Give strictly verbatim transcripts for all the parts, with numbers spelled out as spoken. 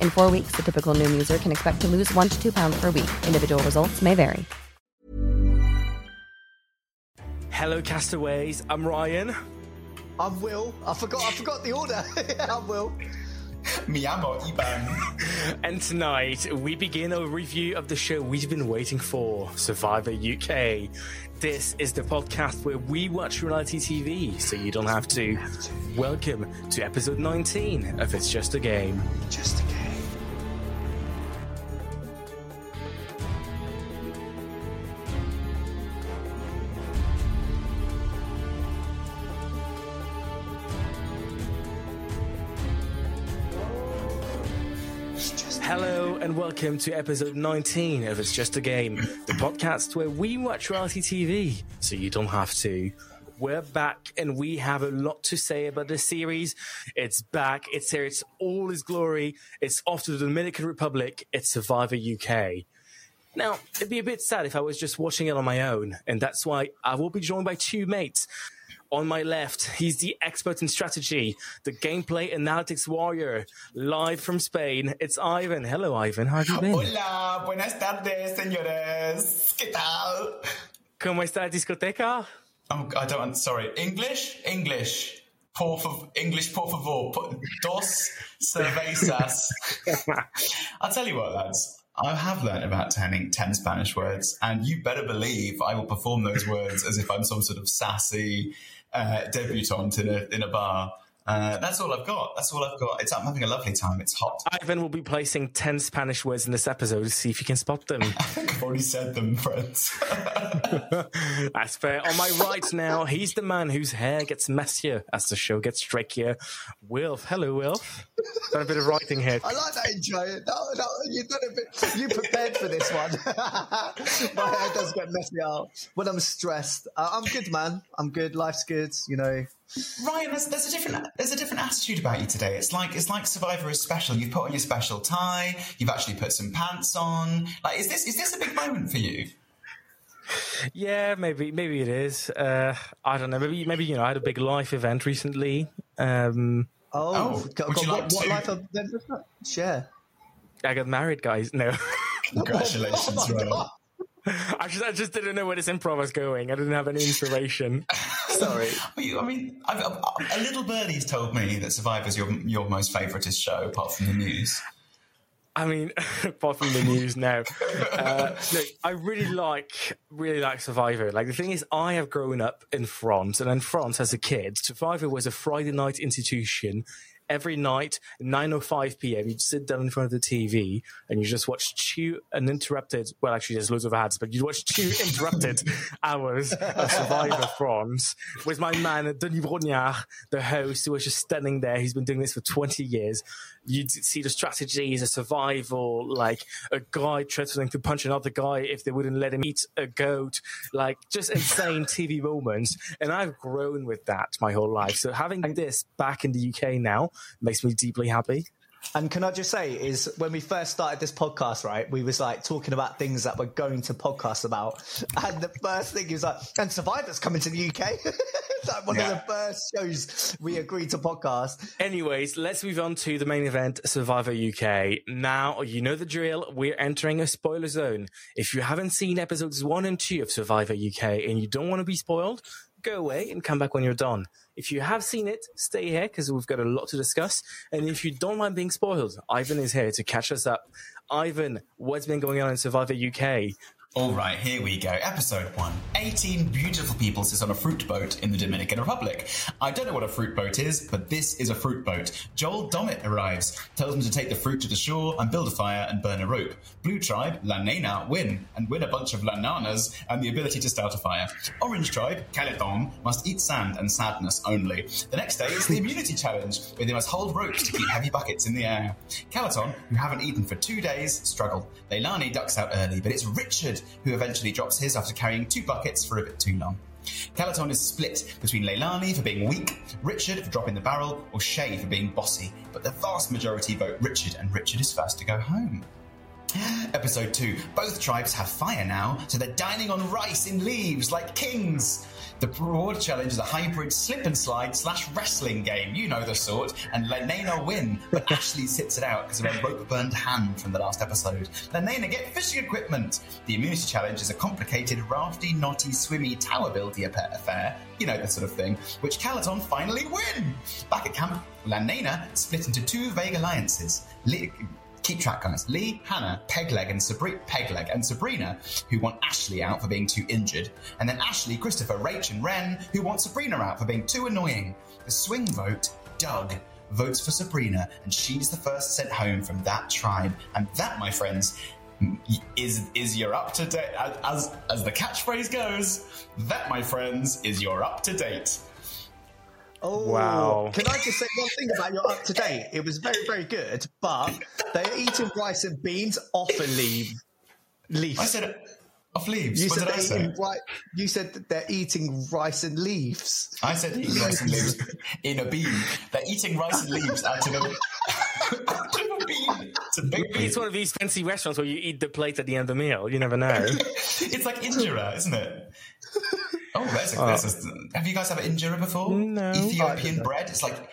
In four weeks, the typical Noom user can expect to lose one to two pounds per week. Individual results may vary. Hello, castaways. I'm Ryan. I'm Will. I forgot. I forgot the order. I'm Will. Me amo Ivan. And tonight we begin a review of the show we've been waiting for, Survivor U K. This is the podcast where we watch reality T V, so you don't have to. Welcome to episode nineteen of It's Just a Game. Just a Game. Hello and welcome to episode nineteen of It's Just a Game, the podcast where we watch reality T V, so you don't have to. We're back and we have a lot to say about this series. It's back, it's here, it's all its glory, it's off to the Dominican Republic, it's Survivor U K. Now, it'd be a bit sad if I was just watching it on my own, and that's why I will be joined by two mates. On my left, he's the expert in strategy, the gameplay analytics warrior, live from Spain. It's Ivan. Hello, Ivan. How have you been? Hola, buenas tardes, señores. ¿Qué tal? ¿Cómo está la discoteca? Oh, I don't. Sorry, English, English. Por favor, English, por favor. Dos cervezas. I'll tell you what, lads. I have learned about ten, ten Spanish words, and you better believe I will perform those words as if I'm some sort of sassy Uh, debutante in a, in a bar. Uh, that's all I've got. That's all I've got. It's, I'm having a lovely time. It's hot. Ivan will be placing ten Spanish words in this episode to see if you can spot them. I've already said them, friends. That's fair. On my right now, he's the man whose hair gets messier as the show gets trickier. Wilf. Hello, Wilf. Done a bit of writing here. I like that intro. No, no, you've done a bit. You prepared for this one. My hair does get messier when I'm stressed. Uh, I'm good, man. I'm good. Life's good. You know. Ryan, there's, there's a different there's a different attitude about you today. It's like it's like Survivor is special. You've put on your special tie. You've actually put some pants on. Like, is this is this a big moment for you? Yeah, maybe maybe it is. Uh, I don't know. Maybe maybe you know I had a big life event recently. Um, oh, oh got, would got, you like what, to... what life event was that? Share. I got married, guys. No. Congratulations, oh, Ryan. God. I just, I just didn't know where this improv was going. I didn't have any inspiration. Sorry. I mean, I've, I've, a little birdie's told me that Survivor's your your most favouriteest show, apart from the news. I mean, apart from the news, no. Uh, look, I really like, really like Survivor. Like, the thing is, I have grown up in France, and in France, as a kid, Survivor was a Friday night institution. Every night, nine oh five p.m, you'd sit down in front of the T V and you just watch two uninterrupted, well, actually, there's loads of ads, but you'd watch two interrupted hours of Survivor France with my man, Denis Brognard, the host, who was just standing there. He's been doing this for twenty years. You'd see the strategies, a survival, like a guy threatening to punch another guy if they wouldn't let him eat a goat, like just insane T V moments. And I've grown with that my whole life. So having this back in the U K now makes me deeply happy. And can I just say is when we first started this podcast, right, we was like talking about things that we're going to podcast about. And the first thing is like, and Survivor's coming to the U K. It's like one yeah. of the first shows we agreed to podcast. Anyways, let's move on to the main event, Survivor U K. Now, you know the drill. We're entering a spoiler zone. If you haven't seen episodes one and two of Survivor U K and you don't want to be spoiled, go away and come back when you're done. If you have seen it, stay here because we've got a lot to discuss. And if you don't mind being spoiled, Ivan is here to catch us up. Ivan, what's been going on in Survivor U K? All right, here we go. Episode one. eighteen beautiful people sit on a fruit boat in the Dominican Republic. I don't know what a fruit boat is, but this is a fruit boat. Joel Dommett arrives, tells them to take the fruit to the shore and build a fire and burn a rope. Blue tribe, La Nena, win, and win a bunch of La Nanas and the ability to start a fire. Orange tribe, Caleton, must eat sand and sadness only. The next day is the immunity challenge, where they must hold ropes to keep heavy buckets in the air. Caleton, who haven't eaten for two days, struggle. Leilani ducks out early, but it's Richard who eventually drops his after carrying two buckets for a bit too long. Caleton is split between Leilani for being weak, Richard for dropping the barrel, or Shay for being bossy, but the vast majority vote Richard, and Richard is first to go home. Episode two. Both tribes have fire now, so they're dining on rice in leaves like kings. The broad challenge is a hybrid slip and slide slash wrestling game, you know the sort, and La Nena win, but Ashley sits it out because of her rope burned hand from the last episode. La Nena get fishing equipment. The immunity challenge is a complicated rafty, knotty, swimmy, tower buildy affair, you know, that sort of thing, which Caleton finally win. Back at camp, La Nena split into two vague alliances. Le- Keep track, guys. Lee, Hannah, Pegleg, and Sabri- Pegleg and Sabrina, who want Ashley out for being too injured. And then Ashley, Christopher, Rach, and Ren, who want Sabrina out for being too annoying. The swing vote, Doug, votes for Sabrina, and she's the first sent home from that tribe. And that, my friends, is is your up-to-date. As, as the catchphrase goes, that, my friends, is your up-to-date. Oh, wow. Can I just say one thing about your up to date? It was very, very good, but they're eating rice and beans off a leaf. Leaf. I said off leaves. You what said did I say? Ri- you said that they're eating rice and leaves. I said eating rice and leaves in a bean. They're eating rice and leaves out of a, out of a bean. It's a big bean. It's one of these fancy restaurants where you eat the plate at the end of the meal. You never know. It's like injera, isn't it? Oh, that's a, that's a, have you guys ever injera before? No. Ethiopian bread? It's like,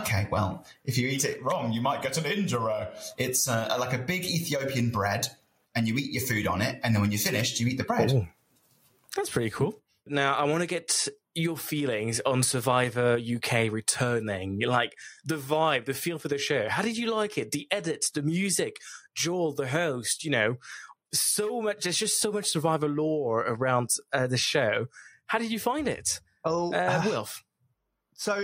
okay, well, if you eat it wrong, you might get an injera. It's uh, like a big Ethiopian bread, and you eat your food on it, and then when you're finished, you eat the bread. Ooh. That's pretty cool. Now, I want to get your feelings on Survivor U K returning. Like, the vibe, the feel for the show. How did you like it? The edits, the music, Joel, the host, you know. So much, there's just so much Survivor lore around uh, the show. How did you find it? Oh, uh, Wilf. So,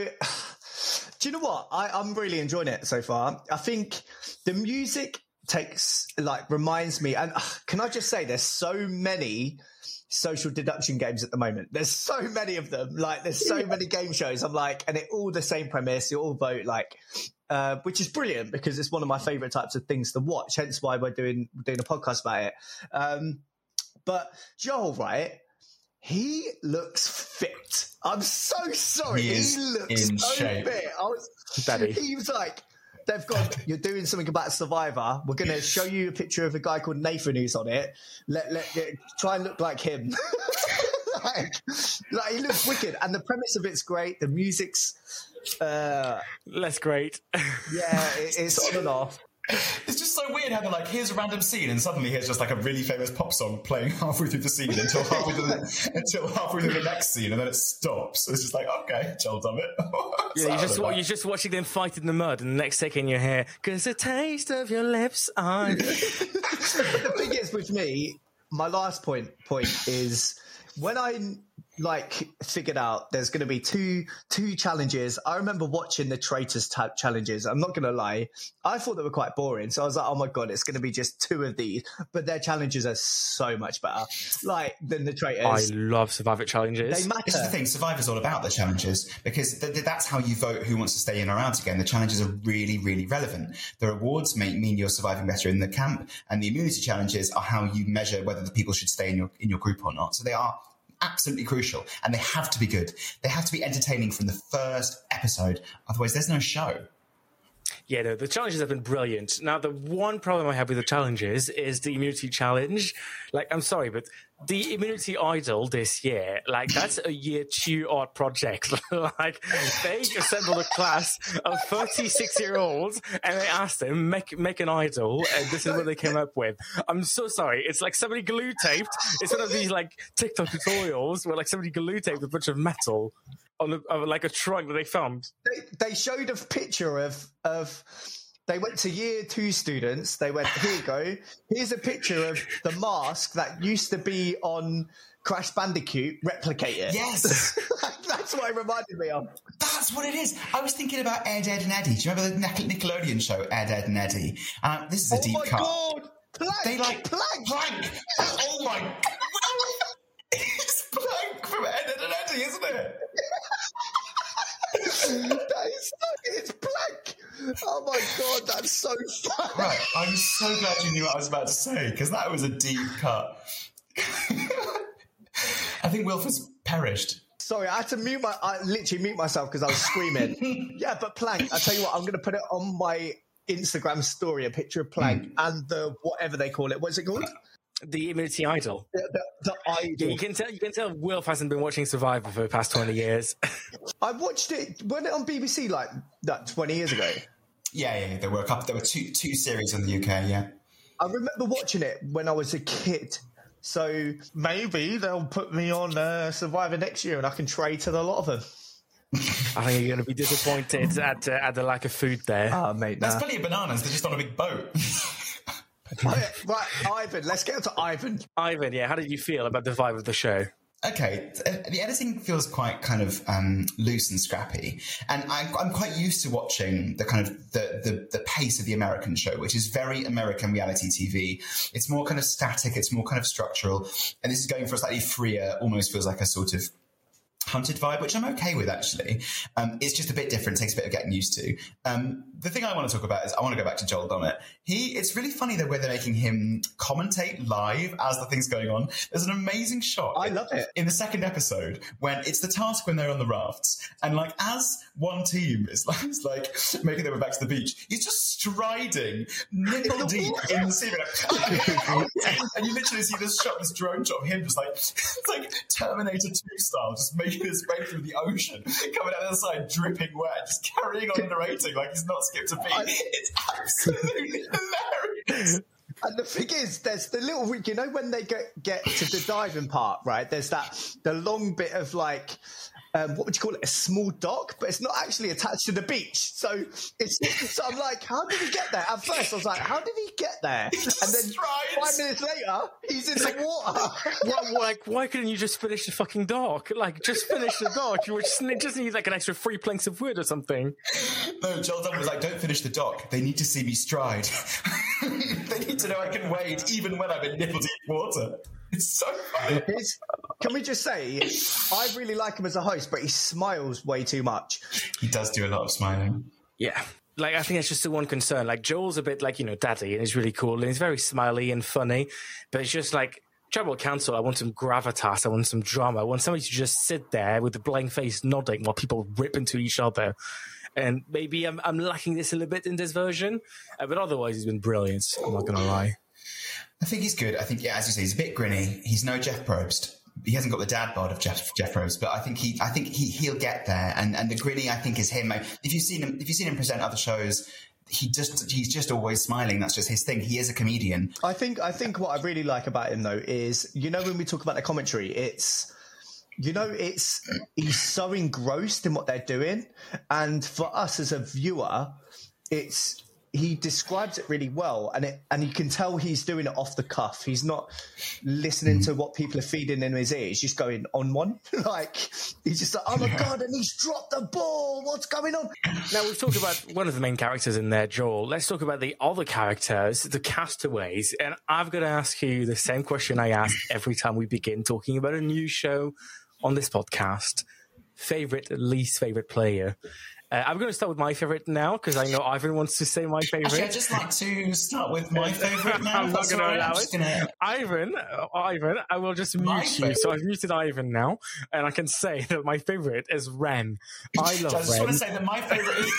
do you know what? I, I'm really enjoying it so far. I think the music takes, like, reminds me. And uh, can I just say, there's so many social deduction games at the moment. There's so many of them. Like, there's so yeah. many game shows. I'm like, and it all the same premise. You all vote, like, uh, which is brilliant because it's one of my favorite types of things to watch. Hence why we're doing doing a podcast about it. Um, but Joel, right? He looks fit. I'm so sorry. He, he looks in so shape. fit. I was, Daddy. He was like, they've gone, you're doing something about Survivor. We're going to show you a picture of a guy called Nathan who's on it. Let, let, let Try and look like him. like, like, he looks wicked. And the premise of it's great. The music's... Uh, less great. Yeah, it, it's on and off. It's just so weird how they're like, here's a random scene, and suddenly here's just like a really famous pop song playing halfway through the scene until halfway through the, until halfway through the next scene, and then it stops. So it's just like, okay, Joel Dommett. yeah, you're just, you're just watching them fight in the mud, and the next second you hear, because the taste of your lips are... But the thing is with me, my last point point is, when I... like figured out there's going to be two two challenges. I remember watching the traitors type challenges. I'm not going to lie. I thought they were quite boring. So I was like, oh my God, it's going to be just two of these. But their challenges are so much better like than the traitors. I love Survivor challenges. They matter. This is the thing. Survivor's all about the challenges because th- th- that's how you vote who wants to stay in or out again. The challenges are really, really relevant. The rewards may mean you're surviving better in the camp, and the immunity challenges are how you measure whether the people should stay in your in your group or not. So they are absolutely crucial, and they have to be good. They have to be entertaining from the first episode, otherwise there's no show. yeah, no, the challenges have been brilliant. Now, the one problem I have with the challenges is the immunity challenge. Like, I'm sorry, but the immunity idol this year, like, that's a year two art project. Like, they assembled a class of thirty-six year olds and they asked them, make make an idol, and this is what they came up with. I'm so sorry. It's like somebody glue taped. It's one of these like TikTok tutorials where like somebody glue taped a bunch of metal on a, on like a trunk that they filmed. They, they showed a picture of of. They went to year two students. They went, here you go. Here's a picture of the mask that used to be on Crash Bandicoot. Replicate it. Yes. That's what it reminded me of. That's what it is. I was thinking about Ed, Edd n Eddy. Do you remember the Nickelodeon show, Ed, Edd n Eddy? Uh, this is a oh deep cut. Oh, my God. Plank. They like Plank. Plank. Oh, my God. It's Plank from Ed, Edd n Eddy, isn't it? That is so, it's Plank. Oh my God, that's so funny. Right, I'm so glad you knew what I was about to say, because that was a deep cut. I think Wilf has perished. Sorry, I had to mute my, I literally mute myself because I was screaming. Yeah, but Plank, I tell you what, I'm going to put it on my Instagram story, a picture of Plank mm. and the whatever they call it. What's it called? The immunity idol. The, the, the idol. Yeah, you can tell. You can tell. Wilf hasn't been watching Survivor for the past twenty years. I watched it. Wasn't it on B B C like that twenty years ago? Yeah, yeah. There were a couple. There were two two series in the U K. Yeah, I remember watching it when I was a kid. So maybe they'll put me on uh, Survivor next year, and I can trade to the lot of them. I think you're going to be disappointed at uh, at the lack of food there. Oh, mate, nah. There's plenty of bananas. They're just on a big boat. Right, right, Ivan, let's get to Ivan. Ivan, yeah, how did you feel about the vibe of the show? Okay, the editing feels quite kind of um, loose and scrappy, and I'm, I'm quite used to watching the kind of the, the the pace of the American show, which is very American reality T V. It's more kind of static, it's more kind of structural, and this is going for a slightly freer, almost feels like a sort of hunted vibe, which I'm okay with, actually. Um, it's just a bit different, takes a bit of getting used to. Um, the thing I want to talk about is I want to go back to Joel Dommett. He, it's really funny the way they're making him commentate live as the thing's going on. There's an amazing shot. I in, love it. In the second episode, when it's the task when they're on the rafts, and like as one team is like, is like making their way back to the beach, he's just striding nipple deep in the sea. And you literally see this shot, this drone shot of him just like, it's like Terminator two style, just making his way through the ocean, coming out the other side dripping wet, just carrying on narrating like he's not skipped a beat. It's absolutely hilarious. And the thing is, there's the little, you know, when they get, get to the diving part, right, there's that the long bit of like um, what would you call it, a small dock, but it's not actually attached to the beach, so it's so I'm like, how did he get there? At first I was like, how did he get there? He and then strides. Five minutes later he's in the water. Well, like, why couldn't you just finish the fucking dock? Like, just finish the dock. You would just, just need like an extra three planks of wood or something. No, Joel Dommett was like, don't finish the dock, they need to see me stride. They need to know I can wade even when I'm in nipple deep water. It's so funny. It's, can we just say, I really like him as a host, but he smiles way too much. He does do a lot of smiling. Yeah. Like, I think that's just the one concern. Like, Joel's a bit like, you know, daddy, and he's really cool, and he's very smiley and funny, but it's just like, tribal council, I want some gravitas, I want some drama, I want somebody to just sit there with a blank face nodding while people rip into each other. And maybe I'm, I'm lacking this a little bit in this version, uh, but otherwise he's been brilliant, I'm not going to lie. I think he's good. I think, yeah, as you say, he's a bit grinny. He's no Jeff Probst. He hasn't got the dad bod of Jeff, Jeff Probst, but I think he, I think he, he'll get there. And and the grinny, I think, is him. If you've seen him, if you've seen him present other shows, he just he's just always smiling. That's just his thing. He is a comedian. I think. I think what I really like about him though is, you know, when we talk about the commentary, it's. You know, it's he's so engrossed in what they're doing, and for us as a viewer, it's he describes it really well, and it and you can tell he's doing it off the cuff. He's not listening to what people are feeding in his ears. He's just going on one, like he's just like, oh my God, and he's dropped the ball. What's going on? Now we've talked about one of the main characters in there, Joel. Let's talk about the other characters, the castaways. And I've got to ask you the same question I ask every time we begin talking about a new show on this podcast. Favorite, least favorite player. Uh, I'm going to start with my favorite now, because I know Ivan wants to say my favorite. Actually, I'd just like to start with my favorite now. I'm not going to allow it. Gonna... Ivan, Ivan, I will just my mute favorite. You. So I've muted Ivan now, and I can say that my favorite is Ren. I love Ren. I just Ren. want to say that my favorite is...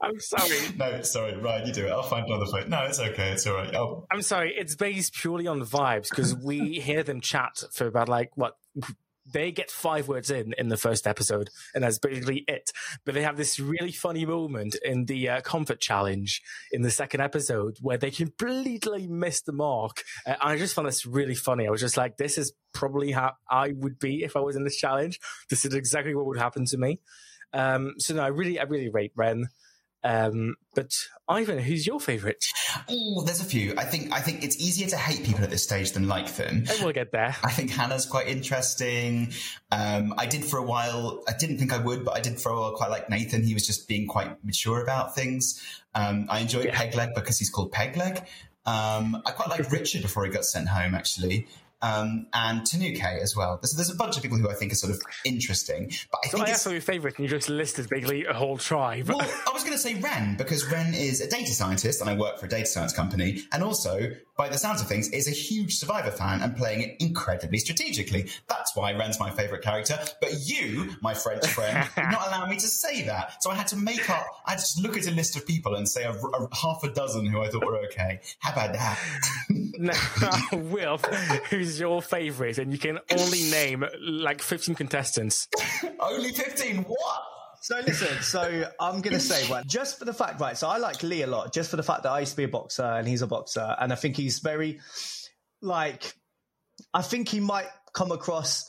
I'm sorry. No, sorry, Ryan, you do it. I'll find another photo. No, it's okay. It's all right. I'll... I'm sorry. It's based purely on vibes because we hear them chat for about like, what, they get five words in in the first episode, and that's basically it. But they have this really funny moment in the uh, comfort challenge in the second episode where they completely miss the mark. Uh, I just found this really funny. I was just like, this is probably how I would be if I was in this challenge. This is exactly what would happen to me. Um, so no, I really, I really rate Ren. Um, but Ivan, who's your favourite? Oh, there's a few. I think I think it's easier to hate people at this stage than like them. And we'll get there. I think Hannah's quite interesting. Um, I did for a while. I didn't think I would, but I did for a while quite like Nathan. He was just being quite mature about things. Um, I enjoyed yeah. Pegleg because he's called Pegleg. Um, I quite liked Richard before he got sent home, actually. Um, and Tanuke as well. There's, there's a bunch of people who I think are sort of interesting. But I so think I asked for your favourite and you just listed basically a whole tribe. Well, I was going to say Ren, because Ren is a data scientist and I work for a data science company, and also, by the sounds of things, is a huge Survivor fan and playing it incredibly strategically. That's why Ren's my favourite character. But you, my French friend, would not allow me to say that. So I had to make up, I had to look at a list of people and say a, a half a dozen who I thought were okay. How about that? No, Wilf, who's your favourite, and you can only name like fifteen contestants. Only fifteen? What? So listen, so I'm going to say one, just for the fact, right, so I like Lee a lot, just for the fact that I used to be a boxer and he's a boxer, and I think he's very, like, I think he might come across...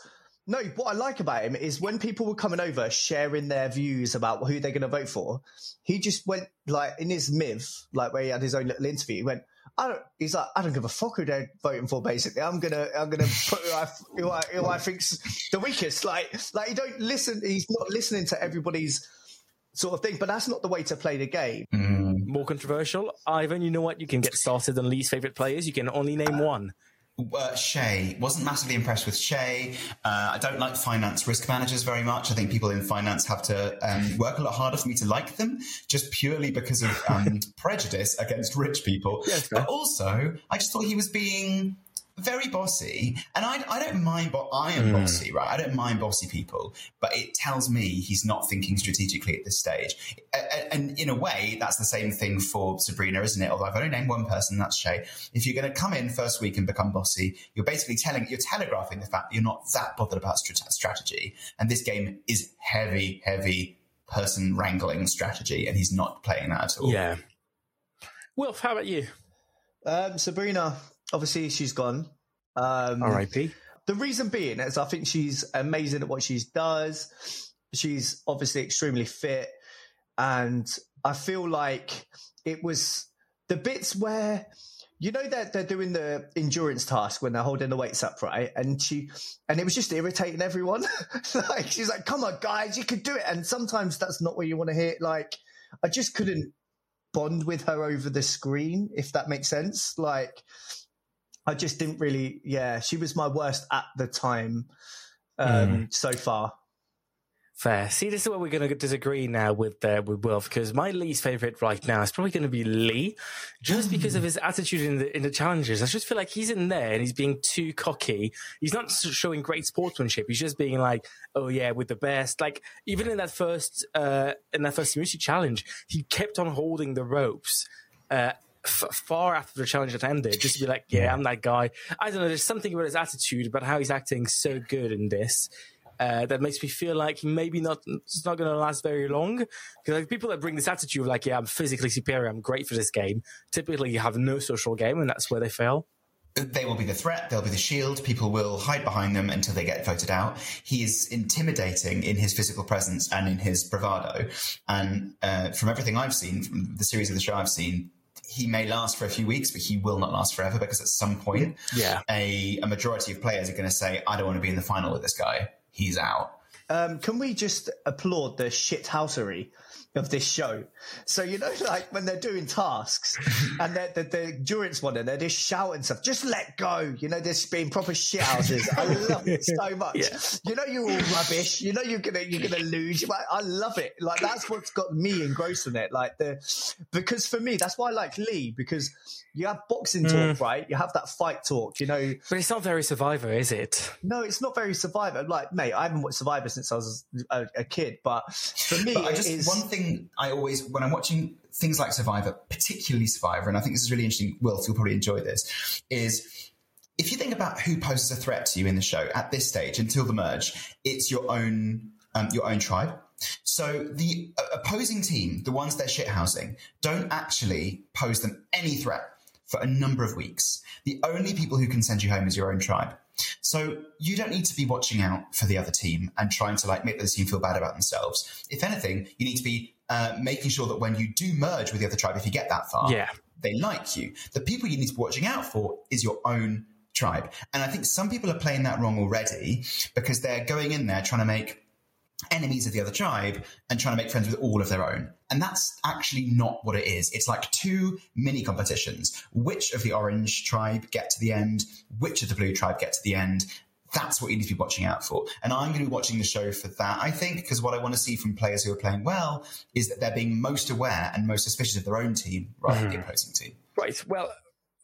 No, what I like about him is when people were coming over, sharing their views about who they're going to vote for, he just went, like, in his myth, like, where he had his own little interview, he went... I don't, he's like, I don't give a fuck who they're voting for, basically. I'm going to I'm gonna put who I, who, I, who I think's the weakest. Like, like you don't listen. He's not listening to everybody's sort of thing, but that's not the way to play the game. Mm. More controversial. Ivan, you know what? You can get started on least favourite players. You can only name one. Uh, Shay. Wasn't massively impressed with Shay. Uh, I don't like finance risk managers very much. I think people in finance have to um, work a lot harder for me to like them, just purely because of um, prejudice against rich people. Yes, but also, I just thought he was being very bossy. And I, I don't mind, but I am mm. bossy, right? I don't mind bossy people, but it tells me he's not thinking strategically at this stage. And in a way, that's the same thing for Sabrina, isn't it? Although I've only named one person, that's Shay. If you're going to come in first week and become bossy, you're basically telling, you're telegraphing the fact that you're not that bothered about strategy. And this game is heavy, heavy person wrangling strategy, and he's not playing that at all. Yeah. Wilf, how about you? Um, Sabrina... Obviously, she's gone. Um, R I P. The reason being is I think she's amazing at what she does. She's obviously extremely fit. And I feel like it was the bits where, you know, that they're, they're doing the endurance task when they're holding the weights up, right? And she, and it was just irritating everyone. Like, she's like, come on, guys, you could do it. And sometimes that's not what you want to hear. Like, I just couldn't bond with her over the screen, if that makes sense. Like... I just didn't really, yeah, she was my worst at the time um, mm. so far. Fair. See, this is where we're going to disagree now with uh, with Wilf, because my least favourite right now is probably going to be Lee, just mm. because of his attitude in the in the challenges. I just feel like he's in there and he's being too cocky. He's not showing great sportsmanship. He's just being like, oh yeah, we're the best. Like, even in that first, uh, in that first Musi challenge, he kept on holding the ropes, uh, far after the challenge had ended, just to be like, yeah, I'm that guy. I don't know, there's something about his attitude, about how he's acting so good in this, uh, that makes me feel like he maybe not, it's not going to last very long. Because like, people that bring this attitude of like, yeah, I'm physically superior, I'm great for this game, typically you have no social game, and that's where they fail. They will be the threat, they'll be the shield, people will hide behind them until they get voted out. He is intimidating in his physical presence and in his bravado. And uh, from everything I've seen, from the series of the show I've seen, he may last for a few weeks, but he will not last forever, because at some point yeah. a, a majority of players are going to say, I don't want to be in the final with this guy. He's out. Um, can we just applaud the shithousery of this show? So, you know, like when they're doing tasks and they're, they're, they're endurance one and they're just shouting stuff, just let go. You know, there's being proper shithouses. I love it so much. Yeah. You know, you're all rubbish. You know, you're going to, you're going to lose. I love it. Like, that's what's got me engrossed in it. Like the, because for me, that's why I like Lee, because you have boxing talk, mm. right? You have that fight talk, you know, but it's not very Survivor, is it? No, it's not very Survivor. Like, mate, I haven't watched Survivor since I was a, a kid, but for me, but I just, one thing thing I always, when I'm watching things like Survivor, particularly Survivor, and I think this is really interesting, Wilf, you'll probably enjoy this, is if you think about who poses a threat to you in the show at this stage until the merge, it's your own um, your own tribe. So the opposing team, the ones they're shithousing, don't actually pose them any threat for a number of weeks. The only people who can send you home is your own tribe. So you don't need to be watching out for the other team and trying to like make the team feel bad about themselves. If anything, you need to be uh, making sure that when you do merge with the other tribe, if you get that far, yeah. they like you. The people you need to be watching out for is your own tribe. And I think some people are playing that wrong already because they're going in there trying to make enemies of the other tribe and trying to make friends with all of their own. And that's actually not what it is. It's like two mini competitions. Which of the orange tribe get to the end? Which of the blue tribe get to the end? That's what you need to be watching out for. And I'm going to be watching the show for that, I think, because what I want to see from players who are playing well is that they're being most aware and most suspicious of their own team rather mm. than the opposing team. Right. Well,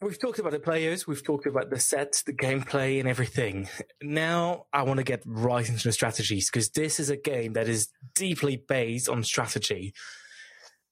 we've talked about the players, we've talked about the sets, the gameplay and everything. Now I want to get right into the strategies because this is a game that is deeply based on strategy.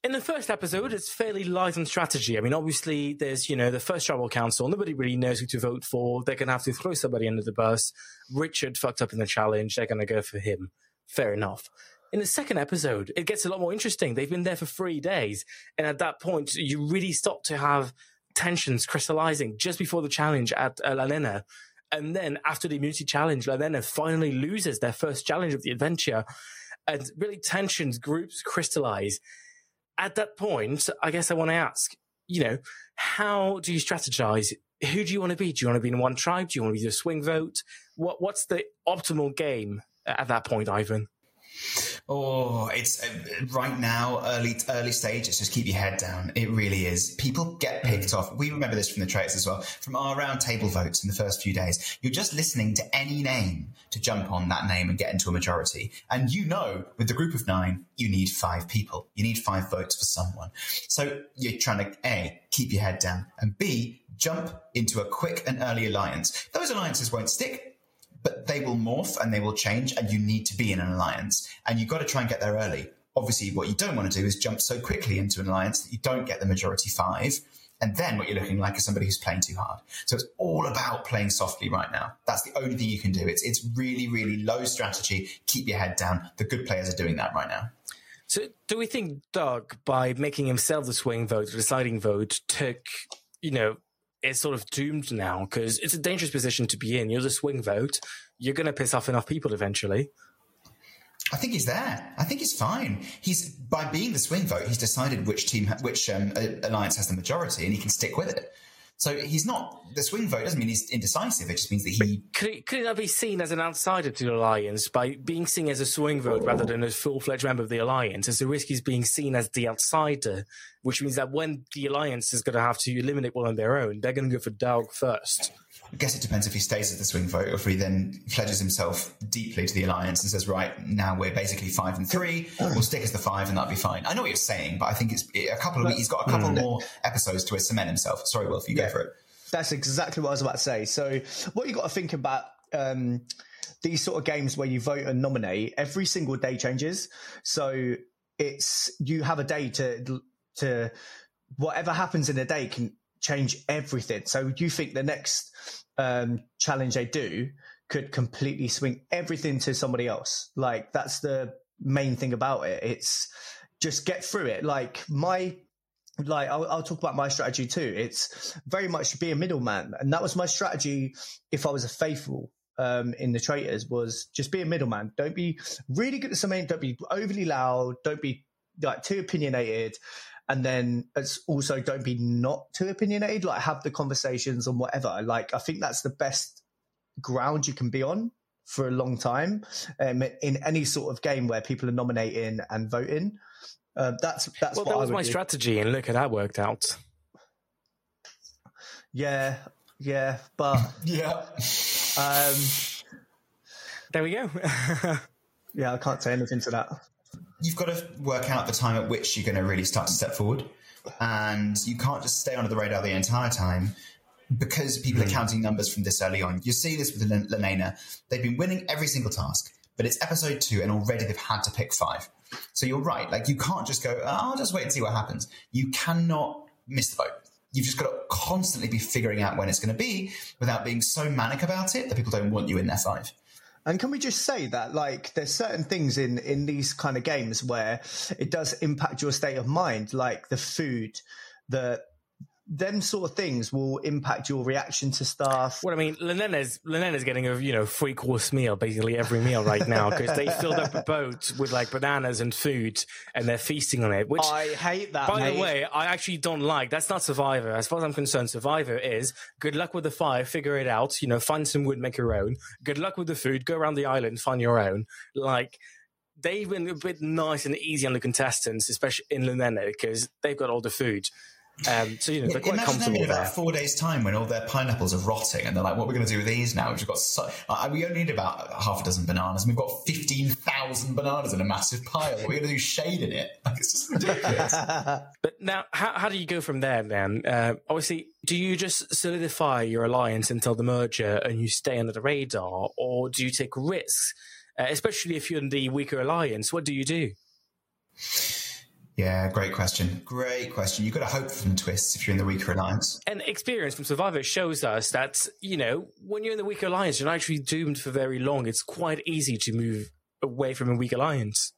In the first episode, it's fairly light on strategy. I mean, obviously there's, you know, the first tribal council. Nobody really knows who to vote for. They're going to have to throw somebody under the bus. Richard fucked up in the challenge. They're going to go for him. Fair enough. In the second episode, it gets a lot more interesting. They've been there for three days. And at that point, you really start to have tensions crystallizing just before the challenge at uh, La Nena. And then after the immunity challenge, La Nena finally loses their first challenge of the adventure. And really tensions, groups crystallize. At that point, I guess I want to ask, you know, how do you strategize? Who do you want to be? Do you want to be in one tribe? Do you want to be the swing vote? What What's the optimal game at that point, Ivan? Oh, it's uh, right now, early early stage. It's just keep your head down. It really is. People get picked off. We remember this from the trailers as well, from our round table votes in the first few days. You're just listening to any name to jump on that name and get into a majority. And you know, with the group of nine, you need five people. You need five votes for someone. So you're trying to, A, keep your head down, and B, jump into a quick and early alliance. Those alliances won't stick, but they will morph and they will change and you need to be in an alliance. And you've got to try and get there early. Obviously, what you don't want to do is jump so quickly into an alliance that you don't get the majority five. And then what you're looking like is somebody who's playing too hard. So it's all about playing softly right now. That's the only thing you can do. It's it's really, really low strategy. Keep your head down. The good players are doing that right now. So do we think Doug, by making himself the swing vote, the deciding vote, took, you know, it's sort of doomed now because it's a dangerous position to be in. You're the swing vote. You're going to piss off enough people eventually. I think he's there. I think he's fine. He's by being the swing vote, he's decided which team, which um, alliance has the majority, and he can stick with it. So he's not the swing vote. Doesn't mean he's indecisive. It just means that he could it, could it not be seen as an outsider to the alliance by being seen as a swing vote oh. rather than a full-fledged member of the alliance. As the risk is being seen as the outsider, which means that when the alliance is going to have to eliminate one on their own, they're going to go for Doug first. I guess it depends if he stays as the swing vote or if he then pledges himself deeply to the alliance and says, right, now we're basically five and three. We'll stick as the five and that'll be fine. I know what you're saying, but I think it's a couple of weeks. He's got a couple mm. more episodes to cement himself. Sorry, Wilf, you yeah. go for it. That's exactly what I was about to say. So what you got to think about um, these sort of games where you vote and nominate, every single day changes. So it's you have a day to to whatever happens in a day can change everything. So you think the next um, challenge they do could completely swing everything to somebody else. Like that's the main thing about it. It's just get through it. Like my, like I'll, I'll talk about my strategy too. It's very much be a middleman. And that was my strategy. If I was a faithful um, in the traitors was just be a middleman. Don't be really good at something. Don't be overly loud. Don't be like too opinionated. And then it's also don't be not too opinionated, like have the conversations on whatever. Like, I think that's the best ground you can be on for a long time um, in any sort of game where people are nominating and voting. Uh, that's that's well, what that was I would my do. strategy, and look how that worked out. Yeah, yeah, but yeah, um, there we go. Yeah, I can't say anything to that. You've got to work out the time at which you're going to really start to step forward. And you can't just stay under the radar the entire time because people mm. are counting numbers from this early on. You see this with La Nena. They've been winning every single task, but it's episode two and already they've had to pick five. So you're right. Like, you can't just go, oh, I'll just wait and see what happens. You cannot miss the boat. You've just got to constantly be figuring out when it's going to be without being so manic about it that people don't want you in their life. And can we just say that, like, there's certain things in, in these kind of games where it does impact your state of mind, like the food, the them sort of things will impact your reaction to stuff. Well, I mean, La Nena's, La Nena's getting a, you know, three-course meal, basically every meal right now, because they filled up a boat with, like, bananas and food, and they're feasting on it, which... I hate that, By mate. the way, I actually don't like. That's not Survivor. As far as I'm concerned, Survivor is good luck with the fire, figure it out, you know, find some wood, make your own. Good luck with the food, go around the island, find your own. Like... They've been a bit nice and easy on the contestants, especially in La Nena, because they've got all the food. Um, so, you know, they're quite Imagine comfortable in about four days' time when all their pineapples are rotting and they're like, what are we going to do with these now? We've got so, uh, we only need about half a dozen bananas and we've got fifteen thousand bananas in a massive pile. What are we going to do? Shade in it? Like, it's just ridiculous. But now, how, how do you go from there, man? Uh, obviously, do you just solidify your alliance until the merger and you stay under the radar, or do you take risks? Uh, especially if you're in the weaker alliance, what do you do? Yeah, great question. Great question. You've got to hope for some twists if you're in the weaker alliance. And experience from Survivor shows us that, you know, when you're in the weaker alliance, you're not actually doomed for very long. It's quite easy to move away from a weak alliance.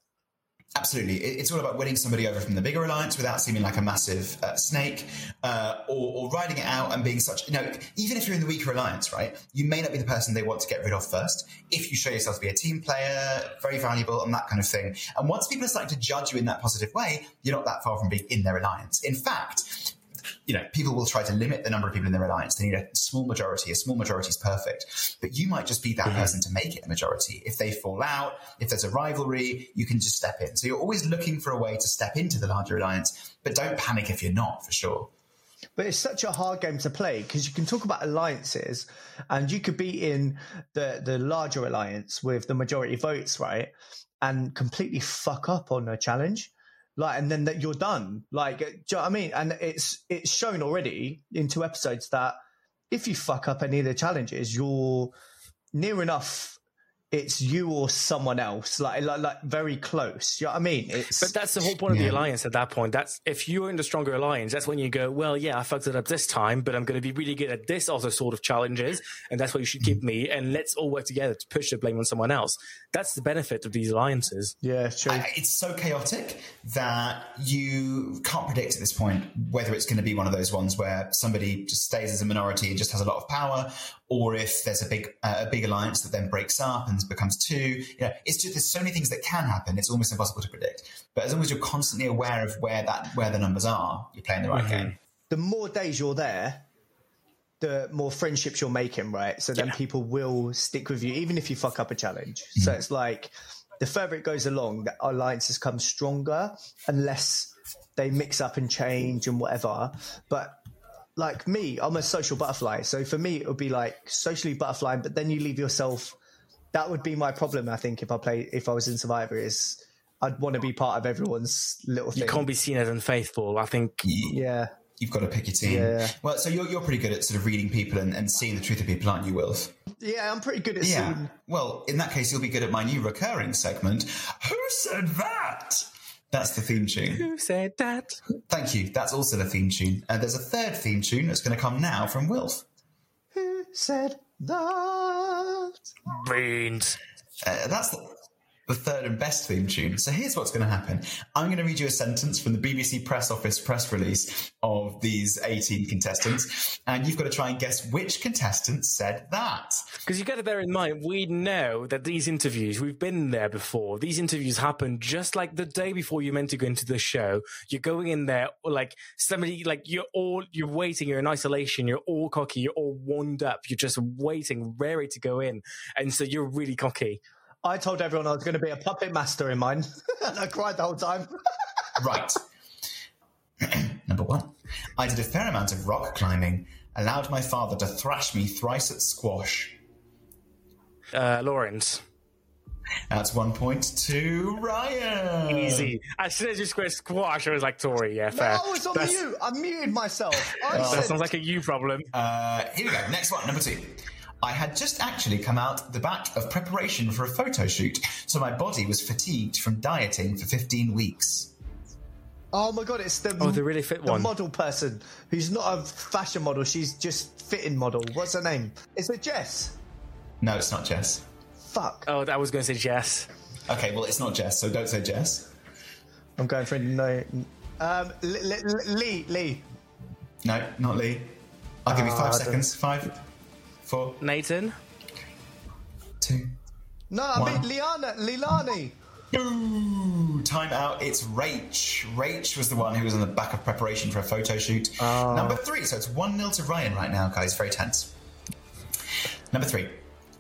Absolutely. It's all about winning somebody over from the bigger alliance without seeming like a massive uh, snake uh, or, or riding it out and being such... You know, even if you're in the weaker alliance, right, you may not be the person they want to get rid of first. If you show yourself to be a team player, very valuable and that kind of thing. And once people are starting to judge you in that positive way, you're not that far from being in their alliance. In fact... You know, people will try to limit the number of people in their alliance. They need a small majority. A small majority is perfect. But you might just be that mm-hmm. person to make it a majority. If they fall out, if there's a rivalry, you can just step in. So you're always looking for a way to step into the larger alliance, but don't panic if you're not, for sure. But it's such a hard game to play because you can talk about alliances and you could be in the, the larger alliance with the majority votes, right, and completely fuck up on a challenge. Like, and then that you're done. Like, do you know what I mean? And it's it's shown already in two episodes that if you fuck up any of the challenges, you're near enough. It's you or someone else, like like, like very close. Do you know what I mean? It's, but that's the whole point yeah. of the alliance at that point. That's if you're in the stronger alliance, that's when you go, well, yeah, I fucked it up this time, but I'm going to be really good at this other sort of challenges, and that's what you should give me. And let's all work together to push the blame on someone else. That's the benefit of these alliances. Yeah, true. I, it's so chaotic that you can't predict at this point whether it's going to be one of those ones where somebody just stays as a minority and just has a lot of power, or if there's a big uh, a big alliance that then breaks up and becomes two. You know, it's just there's so many things that can happen. It's almost impossible to predict. But as long as you're constantly aware of where that where the numbers are, you're playing the right mm-hmm. game. The more days you're there, the more friendships you're making, right? So then yeah. people will stick with you, even if you fuck up a challenge. Mm-hmm. So it's like the further it goes along, the alliances come stronger unless they mix up and change and whatever. But like me, I'm a social butterfly. So for me, it would be like socially butterflying, but then you leave yourself. That would be my problem, I think, if I play, if I was in Survivor, is I'd want to be part of everyone's little thing. You can't be seen as unfaithful, I think. Yeah. You've got to pick your team. Yeah. Well, so you're you're pretty good at sort of reading people and, and seeing the truth of people, aren't you, Wilf? Yeah, I'm pretty good at yeah. seeing... Well, in that case, you'll be good at my new recurring segment, Who Said That? That's the theme tune. Who said that? Thank you. That's also the theme tune. And there's a third theme tune that's going to come now from Wilf. Who said that? Beans. Uh, that's the, the third and best theme tune. So here's what's going to happen. I'm going to read you a sentence from the B B C Press Office press release of these eighteen contestants, and you've got to try and guess which contestant said that. Because you've got to bear in mind, we know that these interviews, we've been there before. These interviews happen just like the day before you're meant to go into the show. You're going in there like somebody, like you're all, you're waiting, you're in isolation, you're all cocky, you're all warmed up, you're just waiting, ready to go in. And so you're really cocky. I told everyone I was going to be a puppet master in mine, and I cried the whole time. Right. Number one. I did a fair amount of rock climbing, allowed my father to thrash me thrice at squash. Uh, Lawrence. That's one point to Ryan. Easy. As soon as you square squash, I was like, Tori, yeah, fair. No, it's on that's... you. I muted myself. I oh, said... That sounds like a you problem. Uh, here we go. Next one. Number two. I had just actually come out the back of preparation for a photo shoot, so my body was fatigued from dieting for fifteen weeks. Oh my god, it's the, oh, the, really fit the one. model person who's not a fashion model, she's just fitting model. What's her name? Is it Jess? No, it's not Jess. Fuck. Oh, I was going to say Jess. Okay, well, it's not Jess, so don't say Jess. I'm going for no. Um, L- L- L- Lee, Lee. No, not Lee. I'll give you five uh, seconds. Five, four. Nathan. Two. No, I one. mean Liana, Leilani. Ooh, time out. It's Rach. Rach was the one who was on the back of preparation for a photo shoot. Uh, Number three. So it's one nil to Ryan right now, guys. Very tense. Number three.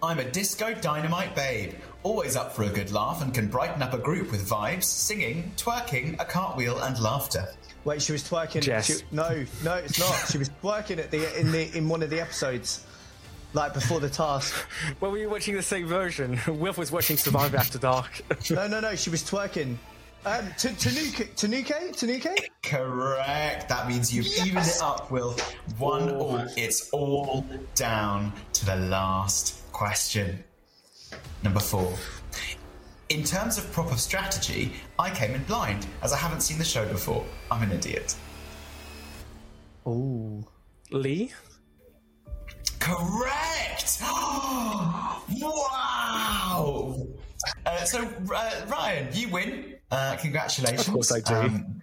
I'm a disco dynamite babe, always up for a good laugh and can brighten up a group with vibes, singing, twerking, a cartwheel and laughter. Wait, she was twerking. Jess. She, no, no, it's not. She was twerking at the in the in one of the episodes, like before the task. Well, were you watching the same version? Wilf was watching Survivor After Dark. No, no, no, she was twerking. Um, Tanuke, Tanuke, Tanuke? Correct. That means you've yes. evened it up, Will. One oh. all. It's all down to the last question. Number four. In terms of proper strategy, I came in blind, as I haven't seen the show before. I'm an idiot. Ooh. Lee? Correct! Wow! Uh, so, uh, Ryan, you win. Uh, congratulations. Of course I do. Um,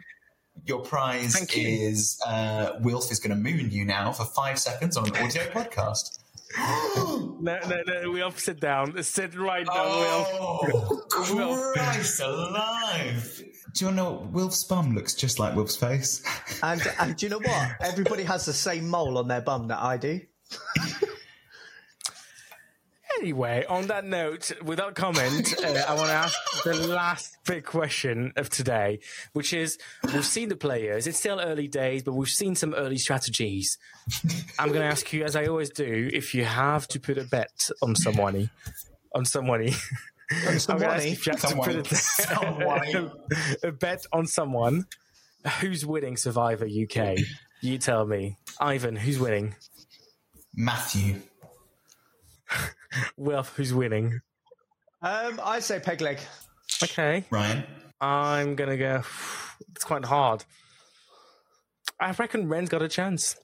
your prize Thank you. is uh, Wilf is going to moon you now for five seconds on an audio podcast. no, no, no, Wilf, sit down. Sit right down, oh, Wilf. Oh, Christ alive. Do you know what? Wilf's bum looks just like Wilf's face. And, and do you know what? Everybody has the same mole on their bum that I do. Anyway, on that note, without comment, uh, I want to ask the last big question of today, which is, we've seen the players. It's still early days, but we've seen some early strategies. I'm going to ask you, as I always do, if you have to put a bet on somebody, on somebody, on somebody, if you have someone, to put a, a bet on someone, who's winning Survivor U K? You tell me. Ivan, who's winning? Matthew. Wilf, who's winning? Um, I'd say Pegleg. Okay. Ryan? I'm going to go... It's quite hard. I reckon Ren's got a chance.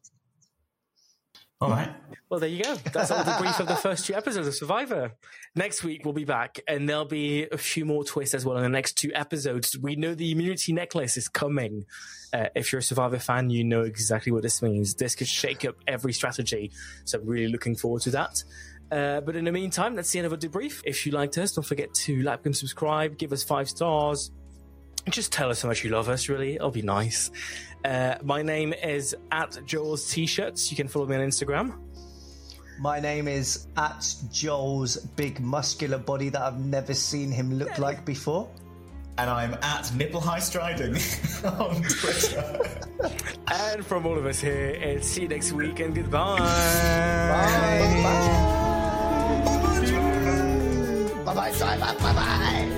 All right. Well, there you go. That's all the brief of the first two episodes of Survivor. Next week, we'll be back, and there'll be a few more twists as well in the next two episodes. We know the immunity necklace is coming. Uh, if you're a Survivor fan, you know exactly what this means. This could shake up every strategy, so I'm really looking forward to that. Uh, but in the meantime, that's the end of our debrief. If you liked us, don't forget to like and subscribe, give us five stars. Just tell us how much you love us, really. It'll be nice. Uh, my name is at Joel's T-shirts. You can follow me on Instagram. My name is at Joel's big muscular body that I've never seen him look like before. And I'm at Nipple High Striding on Twitter. And from all of us here, it's see you next week and goodbye. Bye. Bye. Bye. Bye. Bye. Bye. Bye.